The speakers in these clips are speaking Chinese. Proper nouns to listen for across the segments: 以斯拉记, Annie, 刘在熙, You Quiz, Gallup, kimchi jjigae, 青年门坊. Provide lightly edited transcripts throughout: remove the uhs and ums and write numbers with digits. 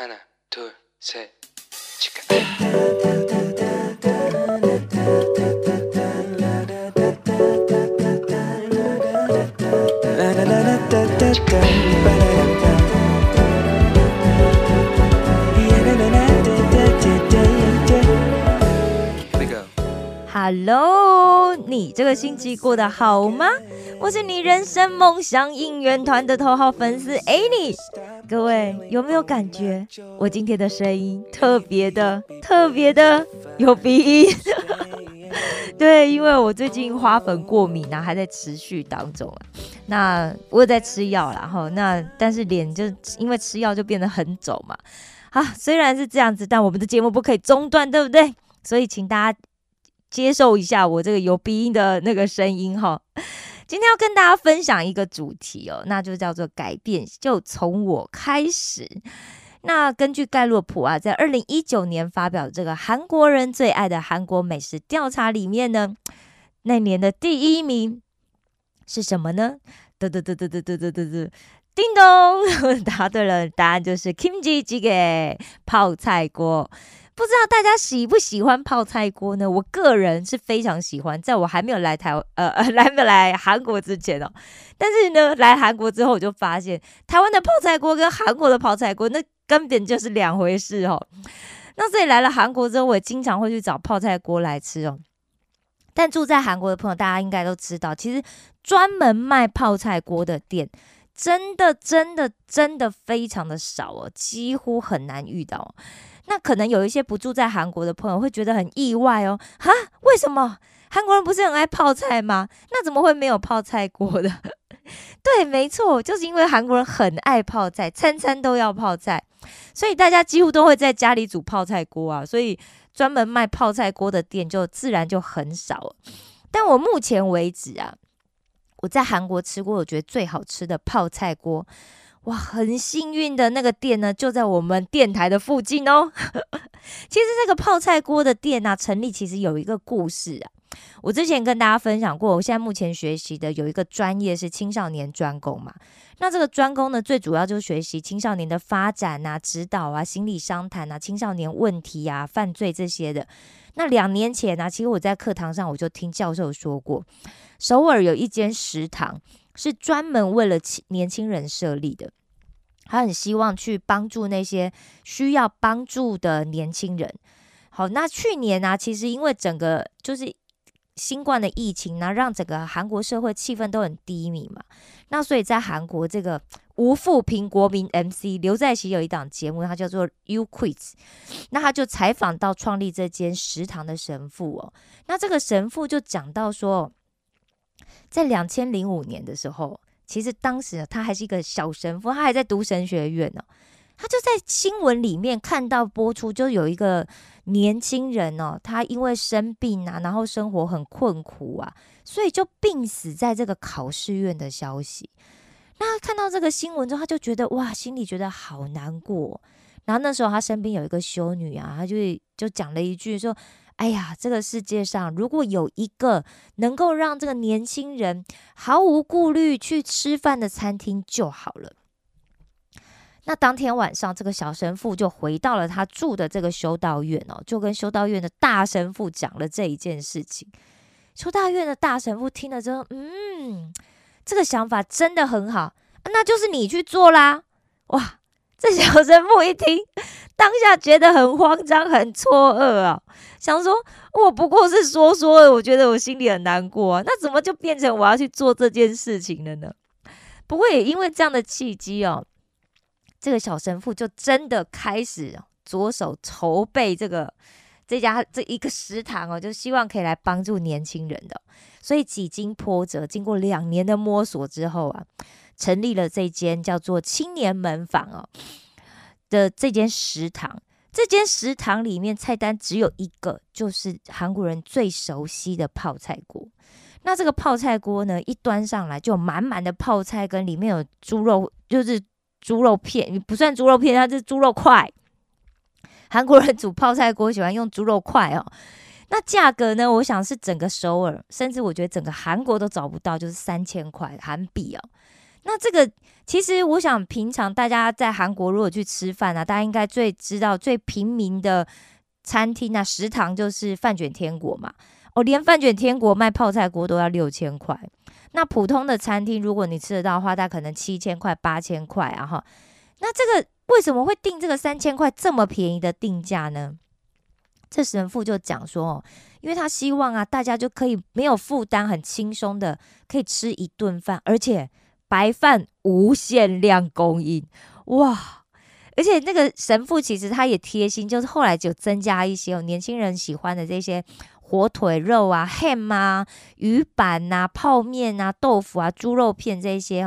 하나, 둘, 셋, 치카. Hello， 你这个星期过得好吗？我是你人生梦想应援团的头号粉丝 Annie。各位有没有感觉我今天的声音特别的有鼻音？对，因为我最近花粉过敏啊，还在持续当中啊。那我有在吃药啦哈，那但是脸就因为吃药就变得很肿嘛。啊，虽然是这样子，但我们的节目不可以中断，对不对？所以请大家接受一下我这个有鼻音的那个声音哈。今天要跟大家分享一个主题哦，那就叫做改变就从我开始。那根据盖洛普啊，在2019年发表这个韩国人最爱的韩国美食调查里面呢，那年的第一名是什么呢？叮咚，答对了，答案就是kimchi jjigae泡菜锅。不知道大家喜不喜欢泡菜锅呢？我个人是非常喜欢，在我还没有来韩国之前哦。但是呢，来韩国之后我就发现，台湾的泡菜锅跟韩国的泡菜锅那根本就是两回事哦。那所以来了韩国之后，我也经常会去找泡菜锅来吃哦。但住在韩国的朋友，大家应该都知道，其实专门卖泡菜锅的店，真的非常的少哦，几乎很难遇到哦。那可能有一些不住在韩国的朋友会觉得很意外哦，哈，为什么韩国人不是很爱泡菜吗？那怎么会没有泡菜锅的？对，没错，就是因为韩国人很爱泡菜，餐都要泡菜，所以大家几乎都会在家里煮泡菜锅啊，所以专门卖泡菜锅的店就自然就很少了。但我目前为止啊，我在韩国吃过我觉得最好吃的泡菜锅，哇，很幸运的那个店呢，就在我们电台的附近哦。其实这个泡菜锅的店啊，成立其实有一个故事啊。我之前跟大家分享过，我现在目前学习的有一个专业是青少年专攻嘛。那这个专攻呢，最主要就是学习青少年的发展啊、指导啊、心理商谈啊、青少年问题啊、犯罪这些的。那2年前啊，其实我在课堂上我就听教授说过，首尔有一间食堂是专门为了年轻人设立的，他很希望去帮助那些需要帮助的年轻人。好，那去年啊，其实因为整个就是新冠的疫情呢，让整个韩国社会气氛都很低迷嘛。那所以在韩国这个无负评国民 MC 刘在熙有一档节目，他叫做 You Quiz， 那他就采访到创立这间食堂的神父哦。那这个神父就讲到说，在2005年的时候，其实当时他还是一个小神父，他还在读神学院哦。他就在新闻里面看到播出，就有一个年轻人哦，他因为生病啊，然后生活很困苦啊，所以就病死在这个考试院的消息。那看到这个新闻之后，他就觉得哇，心里觉得好难过。然后那时候他身边有一个修女啊，他就讲了一句说，哎呀，这个世界上如果有一个能够让这个年轻人毫无顾虑去吃饭的餐厅就好了。那当天晚上，这个小神父就回到了他住的这个修道院哦，就跟修道院的大神父讲了这一件事情。修道院的大神父听了之后，这个想法真的很好，那就是你去做啦。哇，这小神父一听，当下觉得很慌张，很错愕啊，想说我不过是说，我觉得我心里很难过啊，那怎么就变成我要去做这件事情了呢？不过也因为这样的契机哦，这个小神父就真的开始着手筹备这一个食堂哦，就希望可以来帮助年轻人的哦。所以几经波折，经过2年的摸索之后啊，成立了这间叫做青年门坊哦的这间食堂。这间食堂里面菜单只有一个，就是韩国人最熟悉的泡菜锅。那这个泡菜锅呢，一端上来就有满满的泡菜根，里面有猪肉，就是猪肉片，不算猪肉片，它是猪肉块。韩国人煮泡菜锅喜欢用猪肉块哦。那价格呢，我想是整个首尔，甚至我觉得整个韩国都找不到，就是3000块韩币哦。那这个其实我想平常大家在韩国如果去吃饭啊，大家应该最知道最平民的餐厅啊食堂就是饭卷天国嘛，连饭卷天国卖泡菜锅都要6000块，那普通的餐厅如果你吃得到的话大概可能7000块8000块啊，那这个为什么会定这个3000块这么便宜的定价呢？ 这神父就讲说，因为他希望啊大家就可以没有负担很轻松的可以吃一顿饭，而且白饭无限量供应。哇，而且那个神父其实他也贴心，就是后来就增加一些年轻人喜欢的这些火腿肉啊 ham 啊 鱼板啊泡面啊豆腐啊 猪肉片这些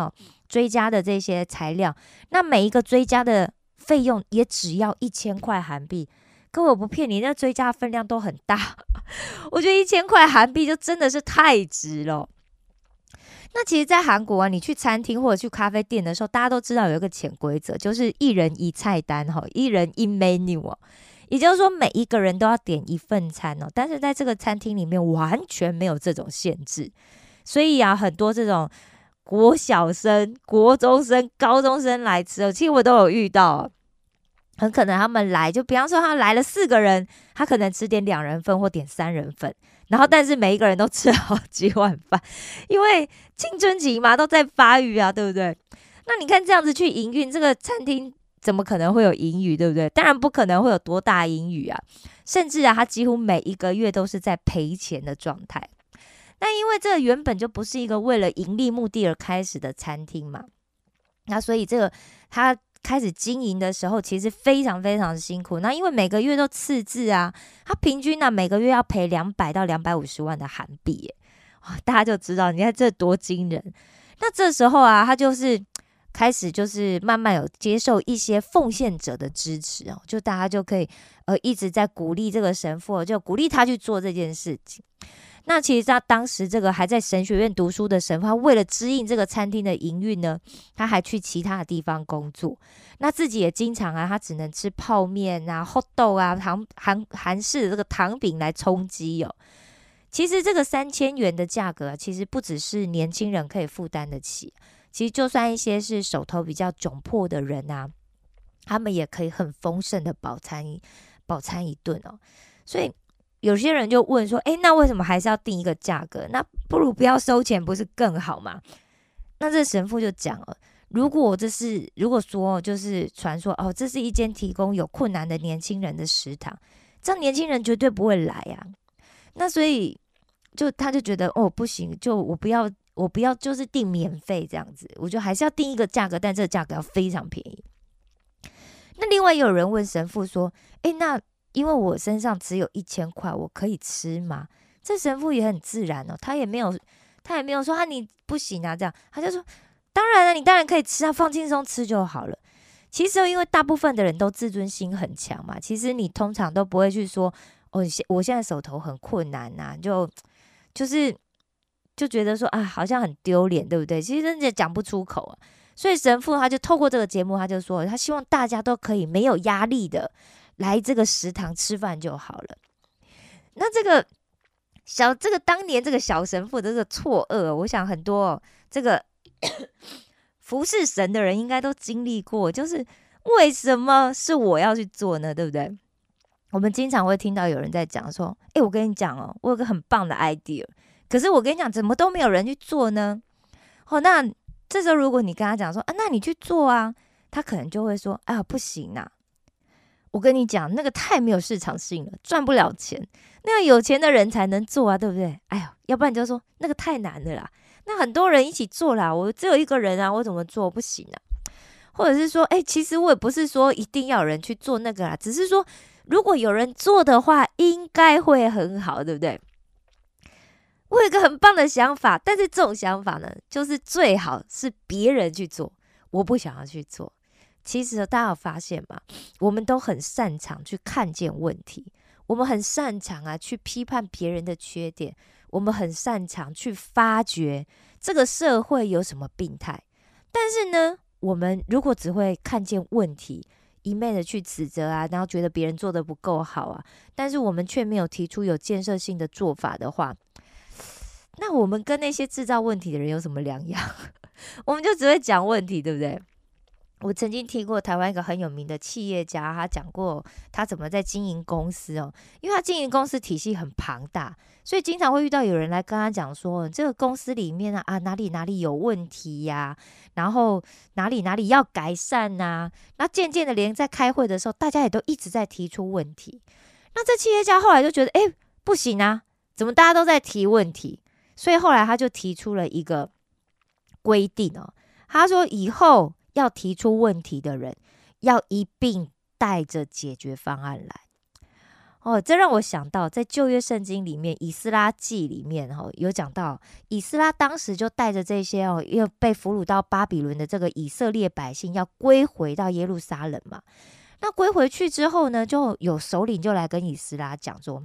追加的这些材料， 那每一个追加的费用也只要1000块韩币。 各位我不骗你，那追加分量都很大。 我觉得1000块韩币就真的是太值了。 那其实在韩国啊，你去餐厅或者去咖啡店的时候，大家都知道有一个潜规则， 就是1人1菜单 1人1 menu， 也就是说每一个人都要点一份餐。 但是在这个餐厅里面完全没有这种限制， 所以啊很多这种国小生、 国中生、 高中生来吃， 其实我都有遇到。 很可能他们来，就比方说他来了4个人，他可能只点2人份或点3人份， 然后但是每一个人都吃好几碗饭，因为青春期嘛，都在发育啊，对不对？ 那你看这样子去营运这个餐厅怎么可能会有盈余，对不对？ 当然不可能会有多大盈余啊， 甚至啊他几乎每一个月都是在赔钱的状态。 那因为这原本就不是一个为了盈利目的而开始的餐厅嘛， 那所以这个他 开始经营的时候其实非常非常辛苦， 那因为每个月都赤字啊， 他平均啊每个月要赔 200到250万的韩币， 大家就知道你看这多惊人。 那这时候啊， 他就是开始慢慢有接受一些奉献者的支持， 就大家就可以一直在鼓励这个神父， 就鼓励他去做这件事情。 那其实他当时这个还在神学院读书的神父， 他为了支应这个餐厅的营运呢， 他还去其他的地方工作。 那自己也经常啊， 他只能吃泡面啊 hotdog 啊 韩式的这个糖饼来充饥哦。 其实这个3000元的价格啊， 其实不只是年轻人可以负担得起， 其实就算一些是手头比较窘迫的人啊， 他们也可以很丰盛的饱餐一顿哦。 所以 有些人就问说， 那为什么还是要定一个价格？ 那不如不要收钱不是更好吗？ 那这神父就讲了， 如果说就是传说， 这是一间提供有困难的年轻人的食堂， 这样年轻人绝对不会来啊。 那所以他就觉得不行，我不要就是定免费这样子，我就还是要定一个价格，但这个价格要非常便宜。那另外有人问神父说，那因为我身上只有1000块，我可以吃吗？这神父也很自然哦，他也没有说你不行啊这样，他就说当然了，你当然可以吃啊，放轻松吃就好了。其实因为大部分的人都自尊心很强嘛，其实你通常都不会去说我现在手头很困难啊，就是觉得说啊好像很丢脸，对不对？其实真的讲不出口啊。所以神父他就透过这个节目，他就说他希望大家都可以没有压力的。 来这个食堂吃饭就好了。 那这个当年这个小神父的这个错愕， 我想很多这个服侍神的人应该都经历过，就是为什么是我要去做呢？对不对？我们经常会听到有人在讲说，我跟你讲哦，我有个很棒的 idea， 可是我跟你讲，怎么都没有人去做呢？那这时候如果你跟他讲说那你去做啊，他可能就会说不行啊。 我跟你讲，那个太没有市场性了，赚不了钱。那个有钱的人才能做啊，对不对？要不然你就说那个太难了啦，那很多人一起做啦，我只有一个人啊，我怎么做不行啊？或者是说，其实我也不是说一定要有人去做那个啦，只是说如果有人做的话，应该会很好，对不对？我有一个很棒的想法，但是这种想法呢，就是最好是别人去做，我不想要去做。 其实大家有发现吗？我们都很擅长去看见问题，我们很擅长去批判别人的缺点，我们很擅长去发掘这个社会有什么病态。但是呢，我们如果只会看见问题，一昧的去指责啊，然后觉得别人做的不够好啊，但是我们却没有提出有建设性的做法的话，那我们跟那些制造问题的人有什么两样？我们就只会讲问题，对不对？我曾经听过台湾一个很有名的企业家，他讲过他怎么在经营公司哦，因为他经营公司体系很庞大，所以经常会遇到有人来跟他讲说，这个公司里面啊哪里哪里有问题呀、然后哪里哪里要改善呐、那渐渐的连在开会的时候，大家也都一直在提出问题。那这企业家后来就觉得，哎，不行啊，怎么大家都在提问题？所以后来他就提出了一个规定哦，他说以后要提出问题的人要一并带着解决方案来。哦，这让我想到在旧约圣经里面以斯拉记里面、有讲到以斯拉当时就带着这些、因为被俘虏到巴比伦的这个以色列百姓要归回到耶路撒冷嘛。那归回去之后呢，就有首领就来跟以斯拉讲说，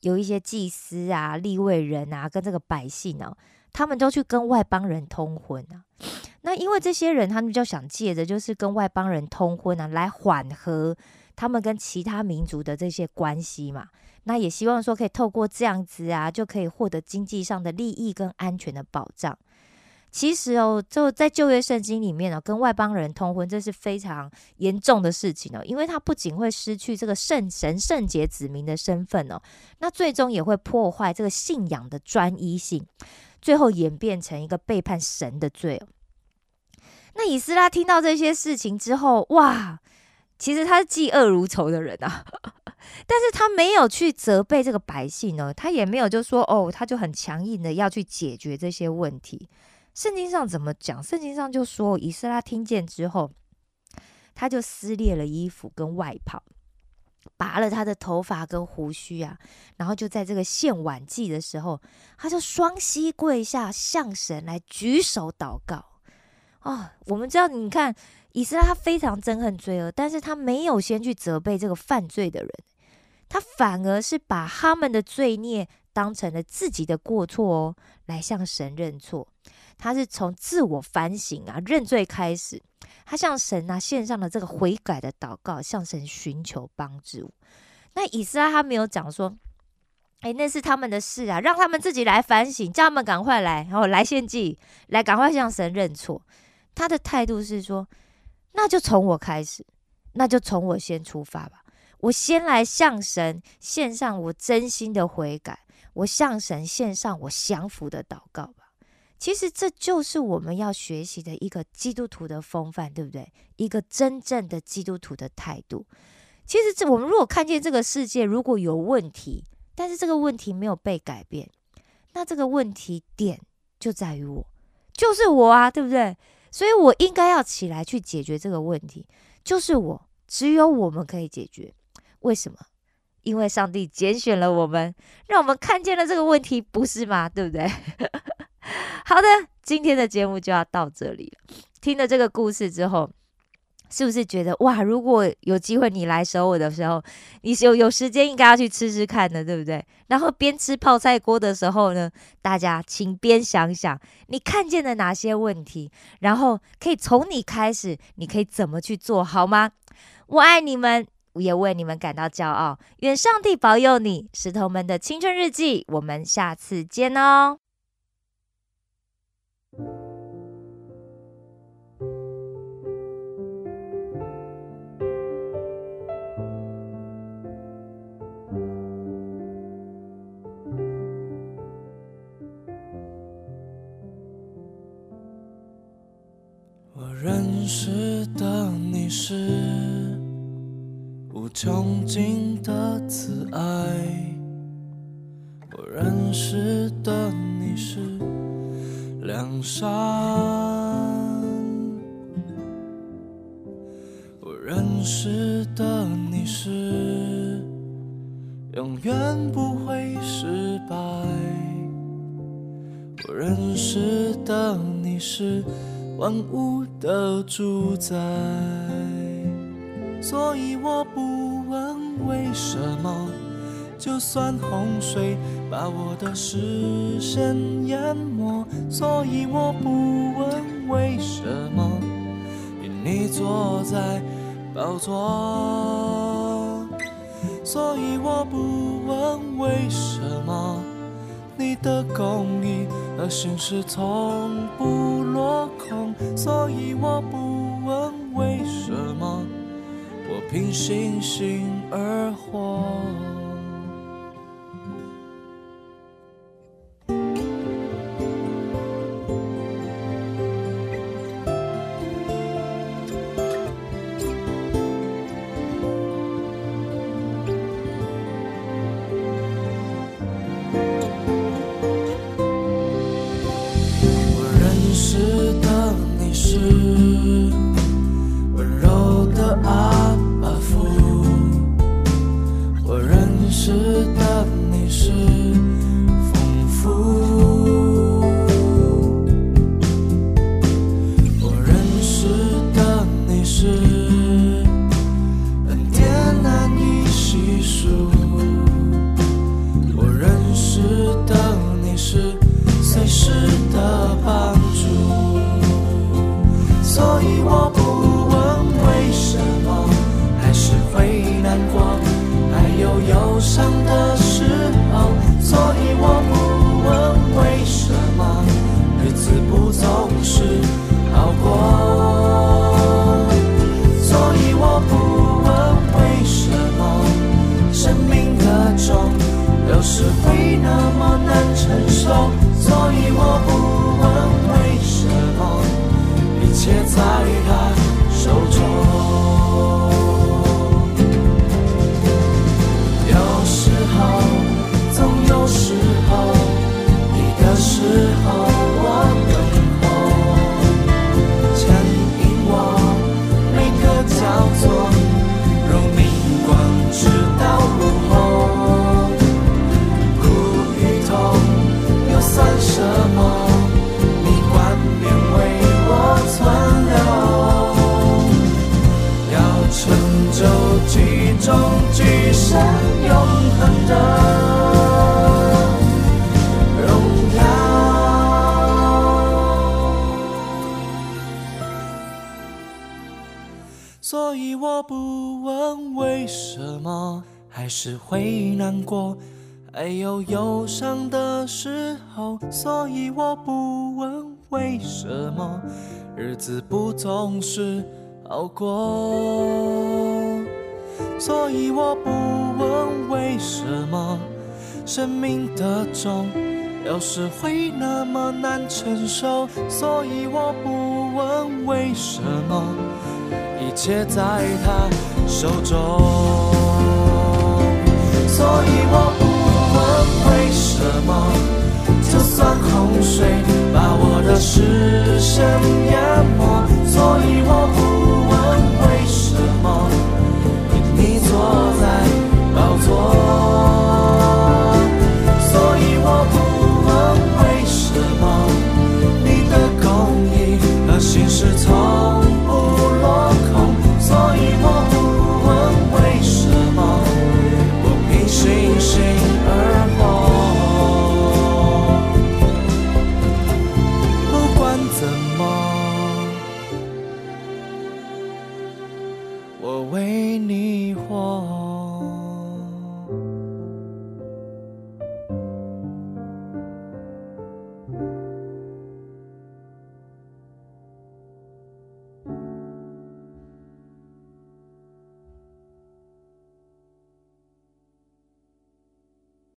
有一些祭司啊、利未人啊跟这个百姓哦，他们都去跟外邦人通婚啊。那因为这些人他们就想借着就是跟外邦人通婚啊，来缓和他们跟其他民族的这些关系嘛，那也希望说可以透过这样子啊，就可以获得经济上的利益跟安全的保障。其实哦，就在旧约圣经里面哦，跟外邦人通婚这是非常严重的事情哦，因为他不仅会失去这个圣神圣洁子民的身份哦，那最终也会破坏这个信仰的专一性，最后演变成一个背叛神的罪哦。那以斯拉听到这些事情之后，哇，其实他是嫉恶如仇的人啊，但是他没有去责备这个百姓哦，他也没有就说哦，他就很强硬的要去解决这些问题。圣经上怎么讲？圣经上就说以斯拉听见之后，他就撕裂了衣服跟外袍，拔了他的头发跟胡须啊，然后就在这个献晚祭的时候，他就双膝跪下向神来举手祷告。哦，我们知道，你看以斯拉他非常憎恨罪恶，但是他没有先去责备这个犯罪的人，他反而是把他们的罪孽当成了自己的过错哦，来向神认错。他是从自我反省啊、认罪开始，他向神啊献上了这个悔改的祷告，向神寻求帮助。那以斯拉他没有讲说，哎，那是他们的事啊，让他们自己来反省，叫他们赶快来，然后来献祭，来赶快向神认错。他的态度是说，那就从我开始，那就从我先出发吧，我先来向神献上我真心的悔改，我向神献上我降服的祷告吧。其实这就是我们要学习的一个基督徒的风范，对不对？一个真正的基督徒的态度。其实我们如果看见这个世界如果有问题，但是这个问题没有被改变，那这个问题点就在于我，就是我啊，对不对？所以我应该要起来去解决这个问题，就是我，只有我们可以解决。为什么？因为上帝拣选了我们，让我们看见了这个问题，不是吗？对不对？好的，今天的节目就要到这里了。听了这个故事之后，是不是觉得哇，如果有机会你来首尔的时候，你有时间应该要去吃吃看的，对不对？然后边吃泡菜锅的时候呢，大家请边想想你看见了哪些问题，然后可以从你开始，你可以怎么去做好吗？我爱你们，也为你们感到骄傲，愿上帝保佑你。石头们的青春日记，我们下次见哦。我认识的你是穷尽的慈爱，我认识的你是良善，我认识的你是永远不会失败，我认识的你是万物的主宰，所以我不问为什么，就算洪水把我的视线淹没，所以我不问为什么，因你坐在宝座，所以我不问为什么，你的公义和信实从不落空，所以我不问为什么，我凭信心而活。 所以我不问为什么，还是会难过，还有忧伤的时候。所以我不问为什么，日子不总是好过。所以我不问为什么，生命的重有时会那么难承受。所以我不问为什么。 一切在他手中，所以我不问为什么。就算洪水把我的视线淹没，所以我不问为什么。